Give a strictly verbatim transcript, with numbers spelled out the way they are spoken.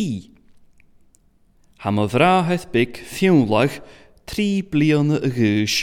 i. Ha me vraag het bik fiunlach, tri bliane geus.